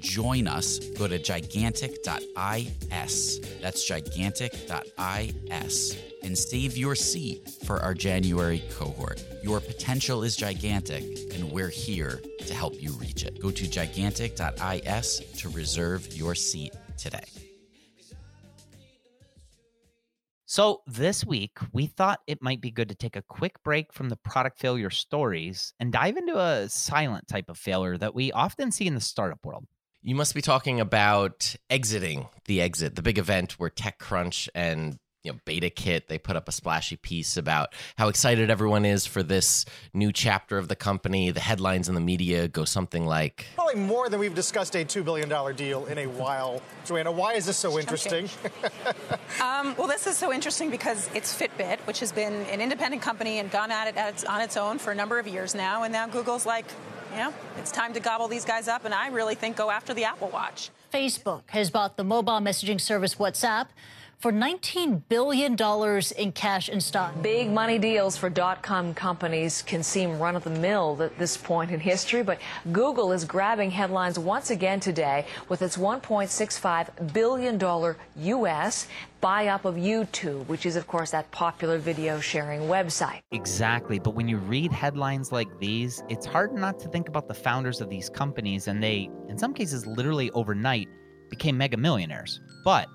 join us. Go to gigantic.is. That's gigantic.is. And save your seat for our January cohort. Your potential is gigantic, and we're here to help you reach it. Go to gigantic.is to reserve your seat today. So this week, we thought it might be good to take a quick break from the product failure stories and dive into a silent type of failure that we often see in the startup world. You must be talking about exiting the exit, the big event where TechCrunch and BetaKit, they put up a splashy piece about how excited everyone is for this new chapter of the company. The headlines in the media go something like, probably more than we've discussed a $2 billion deal in a while. Joanna, why is this so interesting? Well, this is so interesting because it's Fitbit, which has been an independent company and gone at it on its own for a number of years now. And now Google's like, it's time to gobble these guys up, and I really think go after the Apple Watch. Facebook has bought the mobile messaging service WhatsApp for $19 billion in cash and stock. Big money deals for dot-com companies can seem run-of-the-mill at this point in history, but Google is grabbing headlines once again today with its $1.65 billion U.S. buy-up of YouTube, which is, of course, that popular video-sharing website. Exactly, but when you read headlines like these, it's hard not to think about the founders of these companies, and they, in some cases, literally overnight, became mega millionaires. But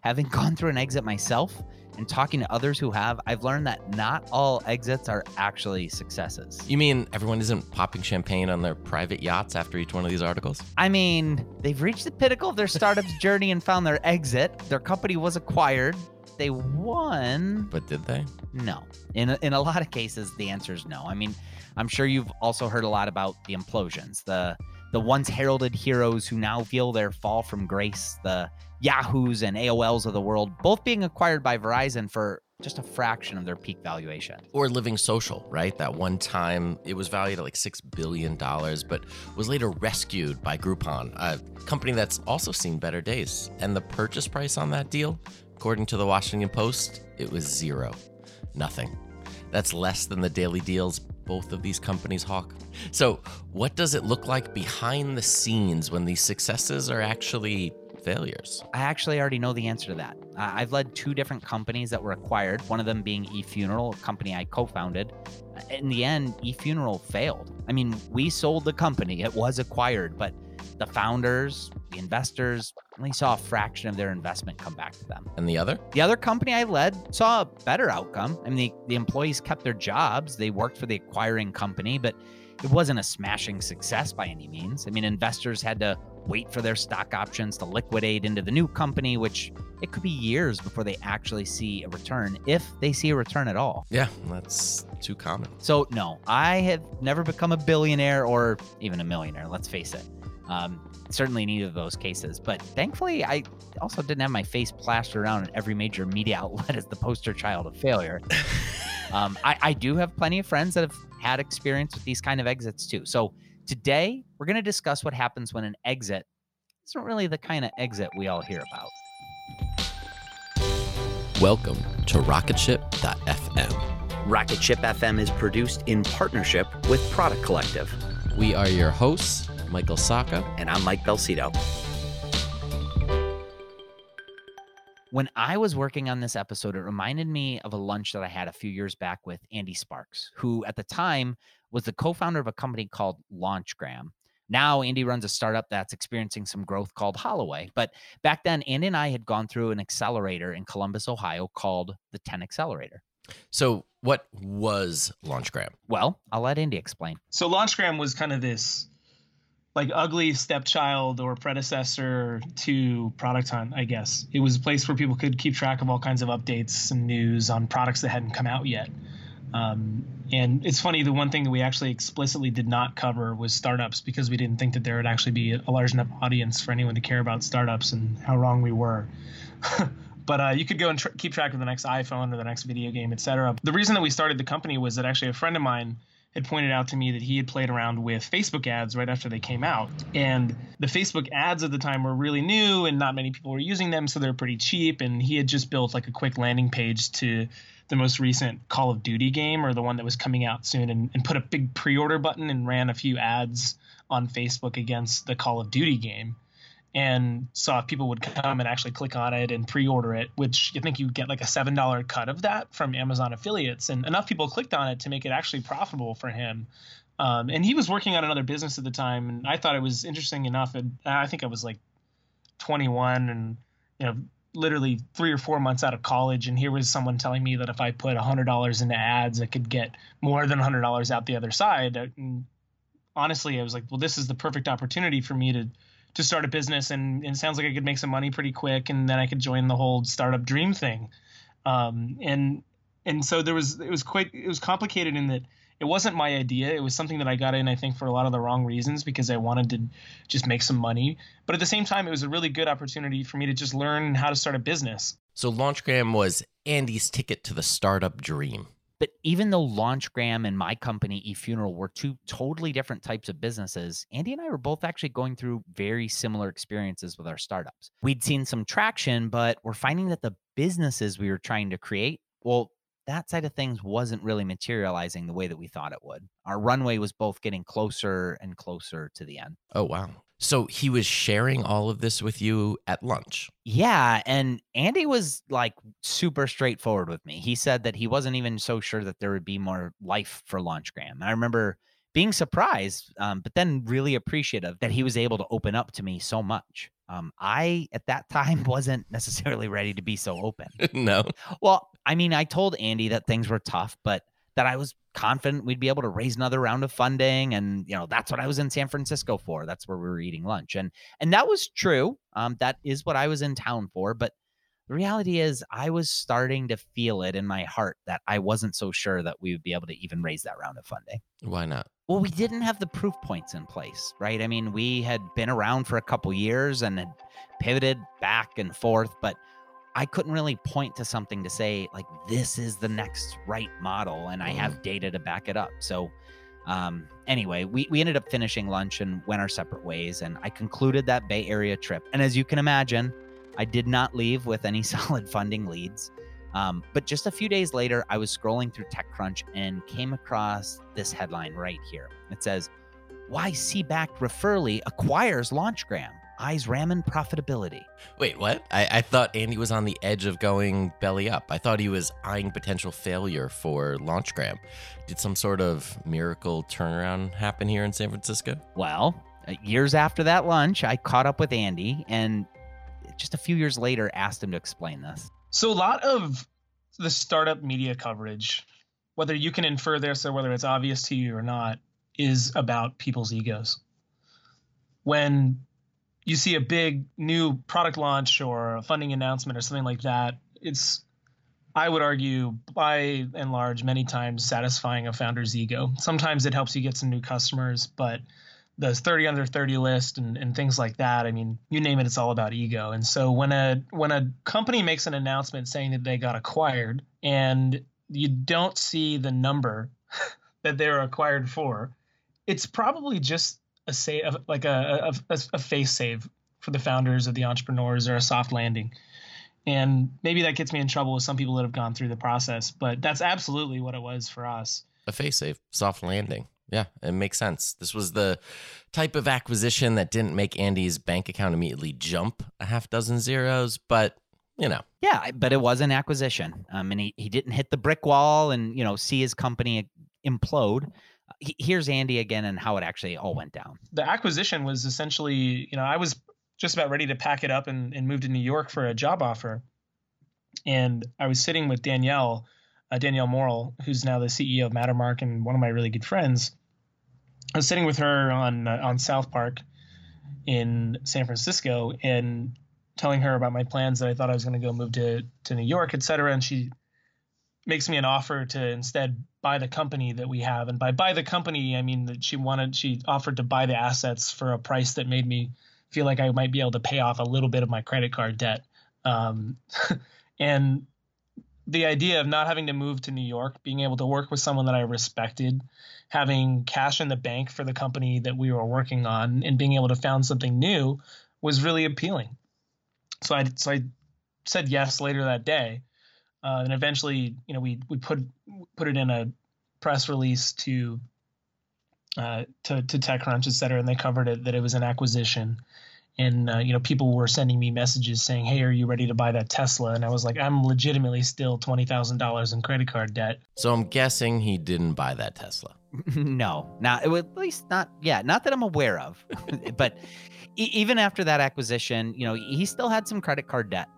having gone through an exit myself and talking to others who have, I've learned that not all exits are actually successes. You mean everyone isn't popping champagne on their private yachts after each one of these articles? I mean, they've reached the pinnacle of their startup's journey and found their exit. Their company was acquired. They won. But did they? No. In a lot of cases, the answer is no. I mean, I'm sure you've also heard a lot about the implosions, the once heralded heroes who now feel their fall from grace, the Yahoos and AOLs of the world, both being acquired by Verizon for just a fraction of their peak valuation. Or Living Social, right? That one time it was valued at like $6 billion, but was later rescued by Groupon, a company that's also seen better days. And the purchase price on that deal According to the Washington Post, it was zero. Nothing. That's less than the daily deals both of these companies hawk. So what does it look like behind the scenes when these successes are actually failures? I actually already know the answer to that. I've led two different companies that were acquired, one of them being eFuneral, a company I co-founded. In the end, eFuneral failed. I mean, we sold the company, it was acquired, but the founders, the investors, only saw a fraction of their investment come back to them. And the other? The other company I led saw a better outcome. I mean, the employees kept their jobs, they worked for the acquiring company, but it wasn't a smashing success by any means. I mean, investors had to wait for their stock options to liquidate into the new company, which it could be years before they actually see a return, if they see a return at all. Yeah, that's too common. So no, I have never become a billionaire or even a millionaire, let's face it. Certainly in either of those cases. But thankfully, I also didn't have my face plastered around in every major media outlet as the poster child of failure. I do have plenty of friends that have had experience with these kind of exits too. So today, we're going to discuss what happens when an exit isn't really the kind of exit we all hear about. Welcome to Rocketship.fm. Rocketship.fm is produced in partnership with Product Collective. We are your hosts, Michael Saka. And I'm Mike Belcito. When I was working on this episode, it reminded me of a lunch that I had a few years back with Andy Sparks, who at the time was the co-founder of a company called LaunchGram. Now, Andy runs a startup that's experiencing some growth called Holloway. But back then, Andy and I had gone through an accelerator in Columbus, Ohio, called the 10 Accelerator. So what was LaunchGram? Well, I'll let Andy explain. So LaunchGram was kind of this like ugly stepchild or predecessor to Product Hunt, I guess. It was a place where people could keep track of all kinds of updates and news on products that hadn't come out yet. And it's funny, the one thing that we actually explicitly did not cover was startups, because we didn't think that there would actually be a large enough audience for anyone to care about startups, and how wrong we were. But you could go and keep track of the next iPhone or the next video game, et cetera. The reason that we started the company was that actually a friend of mine had pointed out to me that he had played around with Facebook ads right after they came out. And the Facebook ads at the time were really new and not many people were using them, so they're pretty cheap. And he had just built like a quick landing page to the most recent Call of Duty game, or the one that was coming out soon, and put a big pre-order button and ran a few ads on Facebook against the Call of Duty game, and saw if people would come and actually click on it and pre-order it, which I think you get like a $7 cut of that from Amazon affiliates. And enough people clicked on it to make it actually profitable for him. And he was working on another business at the time, and I thought it was interesting enough. And I think I was like 21 and, you know, literally 3 or 4 months out of college. And here was someone telling me that if I put $100 into ads, I could get more than $100 out the other side. And honestly, I was like, well, this is the perfect opportunity for me to start a business, and it sounds like I could make some money pretty quick, and then I could join the whole startup dream thing. And so it was complicated in that it wasn't my idea. It was something that I got in, I think, for a lot of the wrong reasons, because I wanted to just make some money. But at the same time, it was a really good opportunity for me to just learn how to start a business. So LaunchGram was Andy's ticket to the startup dream. But even though LaunchGram and my company, eFuneral, were two totally different types of businesses, Andy and I were both actually going through very similar experiences with our startups. We'd seen some traction, but we're finding that the businesses we were trying to create, well, that side of things wasn't really materializing the way that we thought it would. Our runway was both getting closer and closer to the end. Oh, wow. So he was sharing all of this with you at lunch. Yeah. And Andy was like super straightforward with me. He said that he wasn't even so sure that there would be more life for LaunchGram. And I remember being surprised, but then really appreciative that he was able to open up to me so much. I, at that time, wasn't necessarily ready to be so open. No. Well, I mean, I told Andy that things were tough, but that I was confident we'd be able to raise another round of funding. And, you know, that's what I was in San Francisco for. That's where we were eating lunch. And that was true. That is what I was in town for. But the reality is I was starting to feel it in my heart that I wasn't so sure that we would be able to even raise that round of funding. Why not? Well, we didn't have the proof points in place, right? I mean, we had been around for a couple years and had pivoted back and forth, but I couldn't really point to something to say, like, this is the next right model, and I have data to back it up. So anyway, we ended up finishing lunch and went our separate ways, and I concluded that Bay Area trip. And as you can imagine, I did not leave with any solid funding leads. But just a few days later, I was scrolling through TechCrunch and came across this headline right here. It says, "Why C-backed Referly acquires LaunchGram, eyes ramen profitability." Wait, what? I thought Andy was on the edge of going belly up. I thought he was eyeing potential failure for LaunchGram. Did some sort of miracle turnaround happen here in San Francisco? Well, years after that lunch, I caught up with Andy and just a few years later asked him to explain this. So a lot of the startup media coverage, whether you can infer this or whether it's obvious to you or not, is about people's egos. When you see a big new product launch or a funding announcement or something like that, it's, I would argue, by and large, many times satisfying a founder's ego. Sometimes it helps you get some new customers, but the 30 under 30 list and things like that, I mean, you name it, it's all about ego. And so when a company makes an announcement saying that they got acquired and you don't see the number that they were acquired for, it's probably just a save, like a face save for the founders or the entrepreneurs, or a soft landing. And maybe that gets me in trouble with some people that have gone through the process, but that's absolutely what it was for us. A face save, soft landing. Yeah, it makes sense. This was the type of acquisition that didn't make Andy's bank account immediately jump a half dozen zeros, but, you know. Yeah, but it was an acquisition. And he didn't hit the brick wall and, you know, see his company implode. Here's Andy again and how it actually all went down. The acquisition was essentially, you know, I was just about ready to pack it up and move to New York for a job offer. And I was sitting with Danielle Morrill, who's now the CEO of Mattermark and one of my really good friends. I was sitting with her on South Park in San Francisco and telling her about my plans, that I thought I was going to go move to New York, et cetera. And she makes me an offer to instead buy the company that we have. And by buy the company, I mean that she offered to buy the assets for a price that made me feel like I might be able to pay off a little bit of my credit card debt. And the idea of not having to move to New York, being able to work with someone that I respected, having cash in the bank for the company that we were working on, and being able to found something new was really appealing. So I said yes later that day. And eventually, you know, we put it in a press release to TechCrunch, et cetera, and they covered it, that it was an acquisition. And, you know, people were sending me messages saying, "Hey, are you ready to buy that Tesla?" And I was like, I'm legitimately still $20,000 in credit card debt. So I'm guessing he didn't buy that Tesla. No, not, at least not yet. Not that I'm aware of. But even after that acquisition, you know, he still had some credit card debt.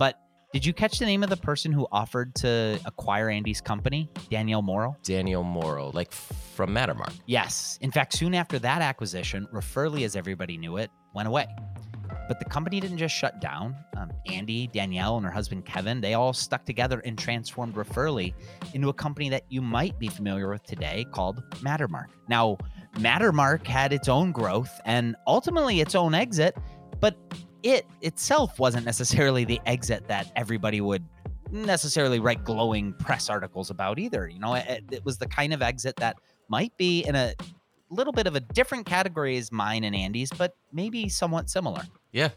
But did you catch the name of the person who offered to acquire Andy's company? Danielle Morrill? Danielle Morrill, like from Mattermark. Yes. In fact, soon after that acquisition, Referly, as everybody knew it, went away. But the company didn't just shut down. Andy, Danielle, and her husband, Kevin, they all stuck together and transformed Referly into a company that you might be familiar with today called Mattermark. Now, Mattermark had its own growth and ultimately its own exit, but it itself wasn't necessarily the exit that everybody would necessarily write glowing press articles about either. You know, it was the kind of exit that might be in a little bit of a different category as mine and Andy's, but maybe somewhat similar. Yeah.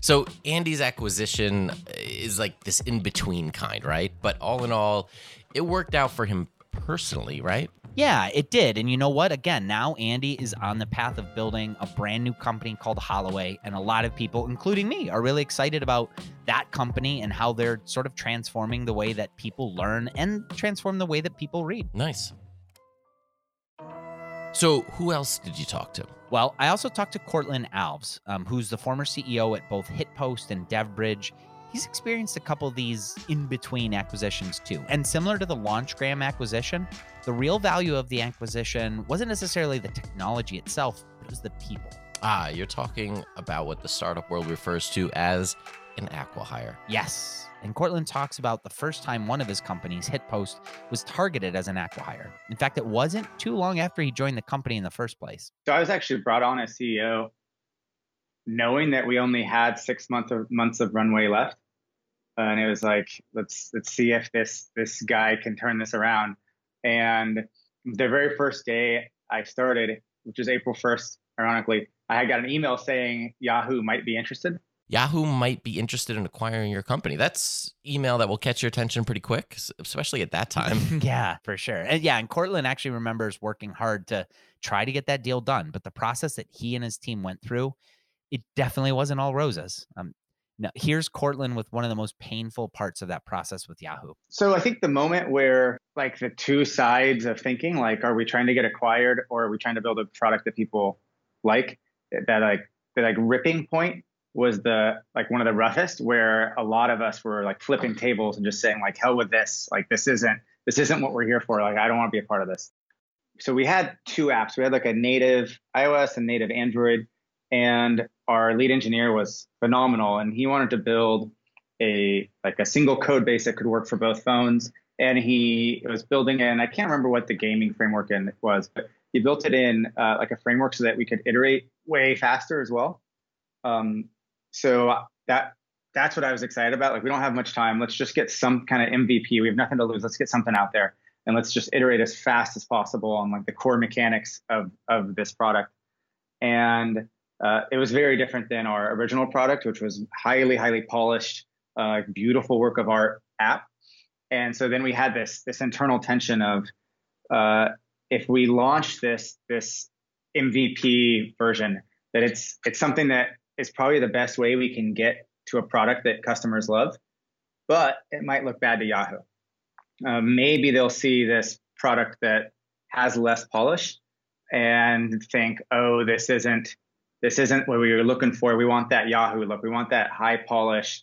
So Andy's acquisition is like this in-between kind, right? But all in all, it worked out for him personally, right? Yeah, it did. And you know what? Again, now Andy is on the path of building a brand new company called Holloway. And a lot of people, including me, are really excited about that company and how they're sort of transforming the way that people learn and transform the way that people read. Nice. So who else did you talk to? Well, I also talked to Cortland Alves, who's the former CEO at both Hitpost and DevBridge. He's experienced a couple of these in-between acquisitions too. And similar to the LaunchGram acquisition, the real value of the acquisition wasn't necessarily the technology itself, but it was the people. Ah, you're talking about what the startup world refers to as an acqui-hire. Yes. And Cortland talks about the first time one of his companies, Hitpost, was targeted as an acqui-hire. In fact, it wasn't too long after he joined the company in the first place. So I was actually brought on as CEO knowing that we only had 6 months of runway left. And it was like, let's see if this guy can turn this around. And the very first day I started, which was April 1st, ironically, I had got an email saying Yahoo might be interested. Yahoo might be interested in acquiring your company. That's email that will catch your attention pretty quick, especially at that time. Yeah, for sure. And yeah, and Cortland actually remembers working hard to try to get that deal done. But the process that he and his team went through, it definitely wasn't all roses. Now, here's Cortland with one of the most painful parts of that process with Yahoo. So I think the moment where like the two sides of thinking, like, are we trying to get acquired or are we trying to build a product that people like, that ripping point was the like one of the roughest, where a lot of us were like flipping tables and just saying like, hell with this, like this isn't what we're here for. Like, I don't want to be a part of this. So we had two apps. We had like a native iOS and native Android. And our lead engineer was phenomenal, and he wanted to build a single code base that could work for both phones. And he was building in, I can't remember what the gaming framework in was, but he built it in like a framework so that we could iterate way faster as well. So that's what I was excited about. Like, we don't have much time. Let's just get some kind of MVP. We have nothing to lose. Let's get something out there, and let's just iterate as fast as possible on like the core mechanics of this product. And it was very different than our original product, which was highly, highly polished, beautiful work of art app. And so then we had this internal tension of if we launch this MVP version, that it's something that is probably the best way we can get to a product that customers love, but it might look bad to Yahoo. Maybe they'll see this product that has less polish and think, oh, this isn't what we were looking for. We want that Yahoo look. We want that high polish,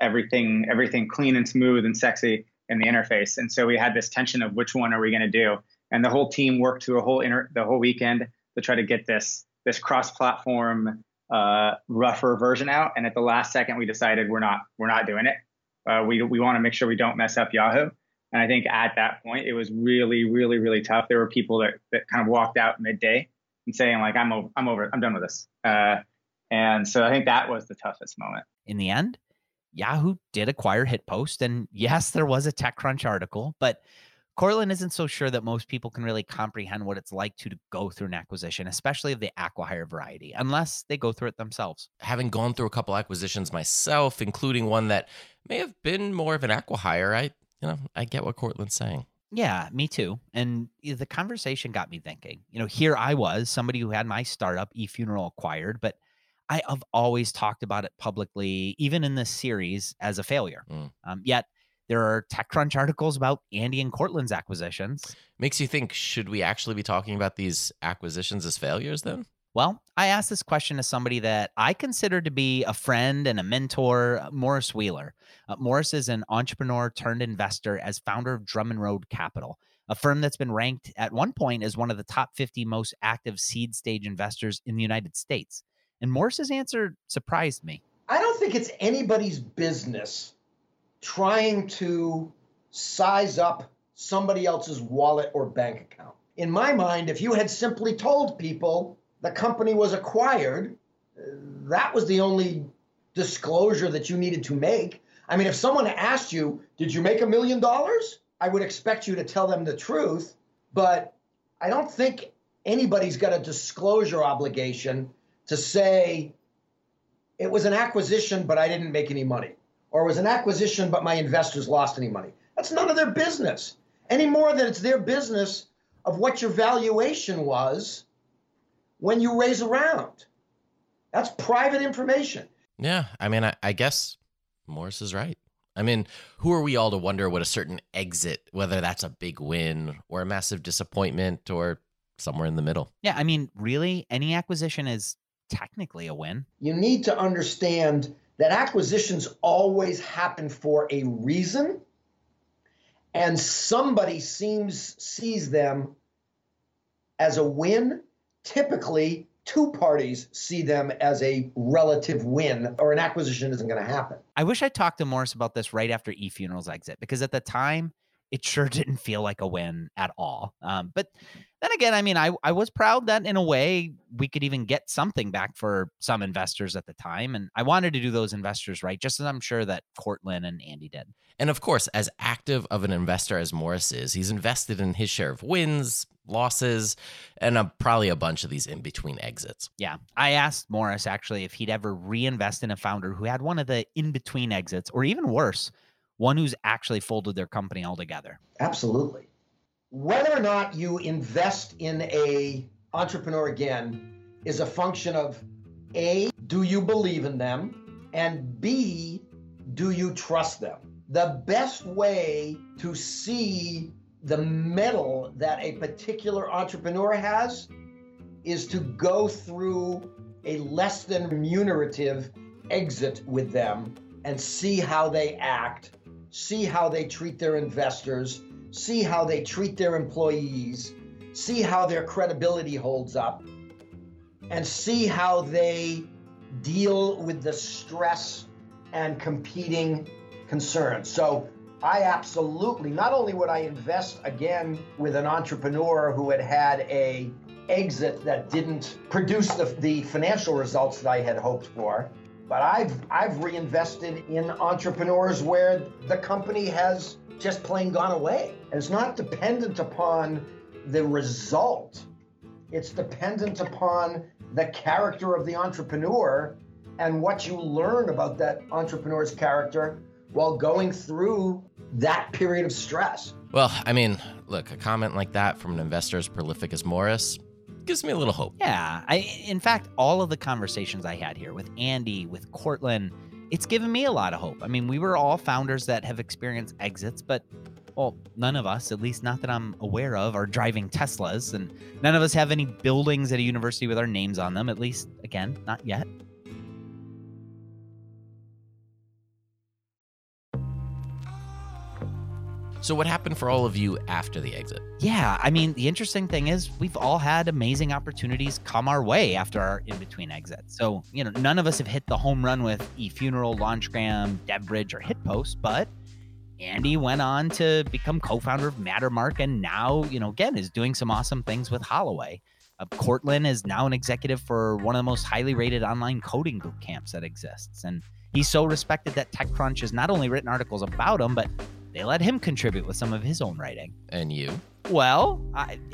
everything clean and smooth and sexy in the interface. And so we had this tension of which one are we going to do? And the whole team worked through the whole weekend to try to get this cross-platform rougher version out. And at the last second, we decided we're not doing it. We want to make sure we don't mess up Yahoo. And I think at that point, it was really, really, really tough. There were people that kind of walked out midday and saying like, I'm done with this. And so I think that was the toughest moment. In the end, Yahoo did acquire Hitpost. And yes, there was a TechCrunch article, but Cortland isn't so sure that most people can really comprehend what it's like to go through an acquisition, especially of the acqui-hire variety, unless they go through it themselves. Having gone through a couple acquisitions myself, including one that may have been more of an acqui-hire, I get what Cortland's saying. Yeah, me too. And the conversation got me thinking, here I was, somebody who had my startup eFuneral acquired, but I have always talked about it publicly, even in this series, as a failure. Yet there are TechCrunch articles about Andy and Cortland's acquisitions. Makes you think, should we actually be talking about these acquisitions as failures then? Well, I asked this question to somebody that I consider to be a friend and a mentor, Morris Wheeler. Morris is an entrepreneur turned investor as founder of Drummond Road Capital, a firm that's been ranked at one point as one of the top 50 most active seed stage investors in the United States. And Morris's answer surprised me. I don't think it's anybody's business trying to size up somebody else's wallet or bank account. In my mind, if you had simply told people the company was acquired, that was the only disclosure that you needed to make. I mean, if someone asked you, did you make $1 million? I would expect you to tell them the truth, but I don't think anybody's got a disclosure obligation to say it was an acquisition, but I didn't make any money, or it was an acquisition, but my investors lost any money. That's none of their business, any more than it's their business of what your valuation was when you raise a round. That's private information. Yeah, I mean, I guess Morris is right. I mean, who are we all to wonder what a certain exit, whether that's a big win or a massive disappointment or somewhere in the middle? Yeah, I mean, really, any acquisition is technically a win. You need to understand that acquisitions always happen for a reason, and somebody sees them as a win. Typically, two parties see them as a relative win, or an acquisition isn't going to happen. I wish I talked to Morris about this right after eFuneral's exit, because at the time, it sure didn't feel like a win at all. But then again, I mean, I was proud that in a way we could even get something back for some investors at the time. And I wanted to do those investors right, just as I'm sure that Cortland and Andy did. And of course, as active of an investor as Morris is, he's invested in his share of wins, losses, and probably a bunch of these in-between exits. Yeah. I asked Morris actually if he'd ever reinvest in a founder who had one of the in-between exits, or even worse, one who's actually folded their company altogether. Absolutely. Whether or not you invest in a entrepreneur again is a function of A, do you believe in them? And B, do you trust them? The best way to see the mettle that a particular entrepreneur has is to go through a less than remunerative exit with them and see how they act, see how they treat their investors, see how they treat their employees, see how their credibility holds up, and see how they deal with the stress and competing concerns. So I absolutely, not only would I invest again with an entrepreneur who had had a exit that didn't produce the financial results that I had hoped for, but I've reinvested in entrepreneurs where the company has just plain gone away. And it's not dependent upon the result. It's dependent upon the character of the entrepreneur and what you learn about that entrepreneur's character while going through that period of stress. Well, I mean, look, a comment like that from an investor as prolific as Morris gives me a little hope. Yeah. In fact, all of the conversations I had here with Andy, with Cortland, it's given me a lot of hope. I mean, we were all founders that have experienced exits, but, well, none of us, at least not that I'm aware of, are driving Teslas, and none of us have any buildings at a university with our names on them, at least, again, not yet. So what happened for all of you after the exit? Yeah, I mean, the interesting thing is we've all had amazing opportunities come our way after our in-between exits. So, you know, none of us have hit the home run with eFuneral, LaunchGram, DevBridge, or Hitpost, but Andy went on to become co-founder of Mattermark and now, you know, again, is doing some awesome things with Holloway. Cortland is now an executive for one of the most highly rated online coding boot camps that exists. And he's so respected that TechCrunch has not only written articles about him, but they let him contribute with some of his own writing. And you? Well,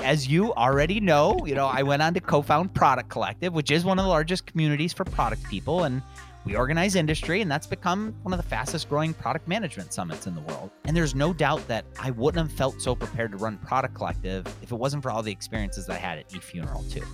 as you already know, I went on to co-found Product Collective, which is one of the largest communities for product people. And we organize industry, and that's become one of the fastest growing product management summits in the world. And there's no doubt that I wouldn't have felt so prepared to run Product Collective if it wasn't for all the experiences that I had at eFuneral too.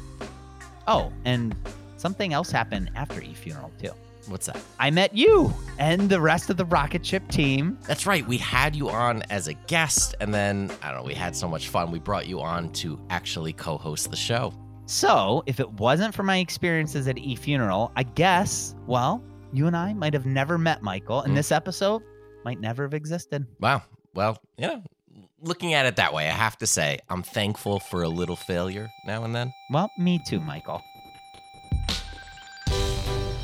Oh, and something else happened after eFuneral too. What's that? I met you and the rest of the Rocketship team. That's right. We had you on as a guest, and then, I don't know, we had so much fun. We brought you on to actually co-host the show. So if it wasn't for my experiences at eFuneral, I guess, well, you and I might have never met, Michael, and this episode might never have existed. Wow. Well, yeah. Looking at it that way, I have to say, I'm thankful for a little failure now and then. Well, me too, Michael.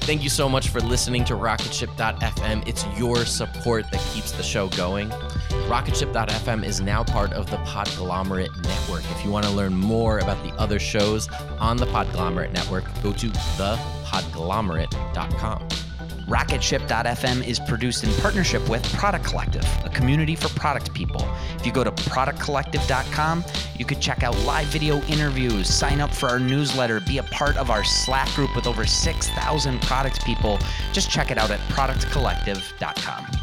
Thank you so much for listening to Rocketship.fm. It's your support that keeps the show going. Rocketship.fm is now part of the Podglomerate Network. If you want to learn more about the other shows on the Podglomerate Network, go to thepodglomerate.com. Rocketship.fm is produced in partnership with Product Collective, a community for product people. If you go to productcollective.com, you can check out live video interviews, sign up for our newsletter, be a part of our Slack group with over 6,000 product people. Just check it out at productcollective.com.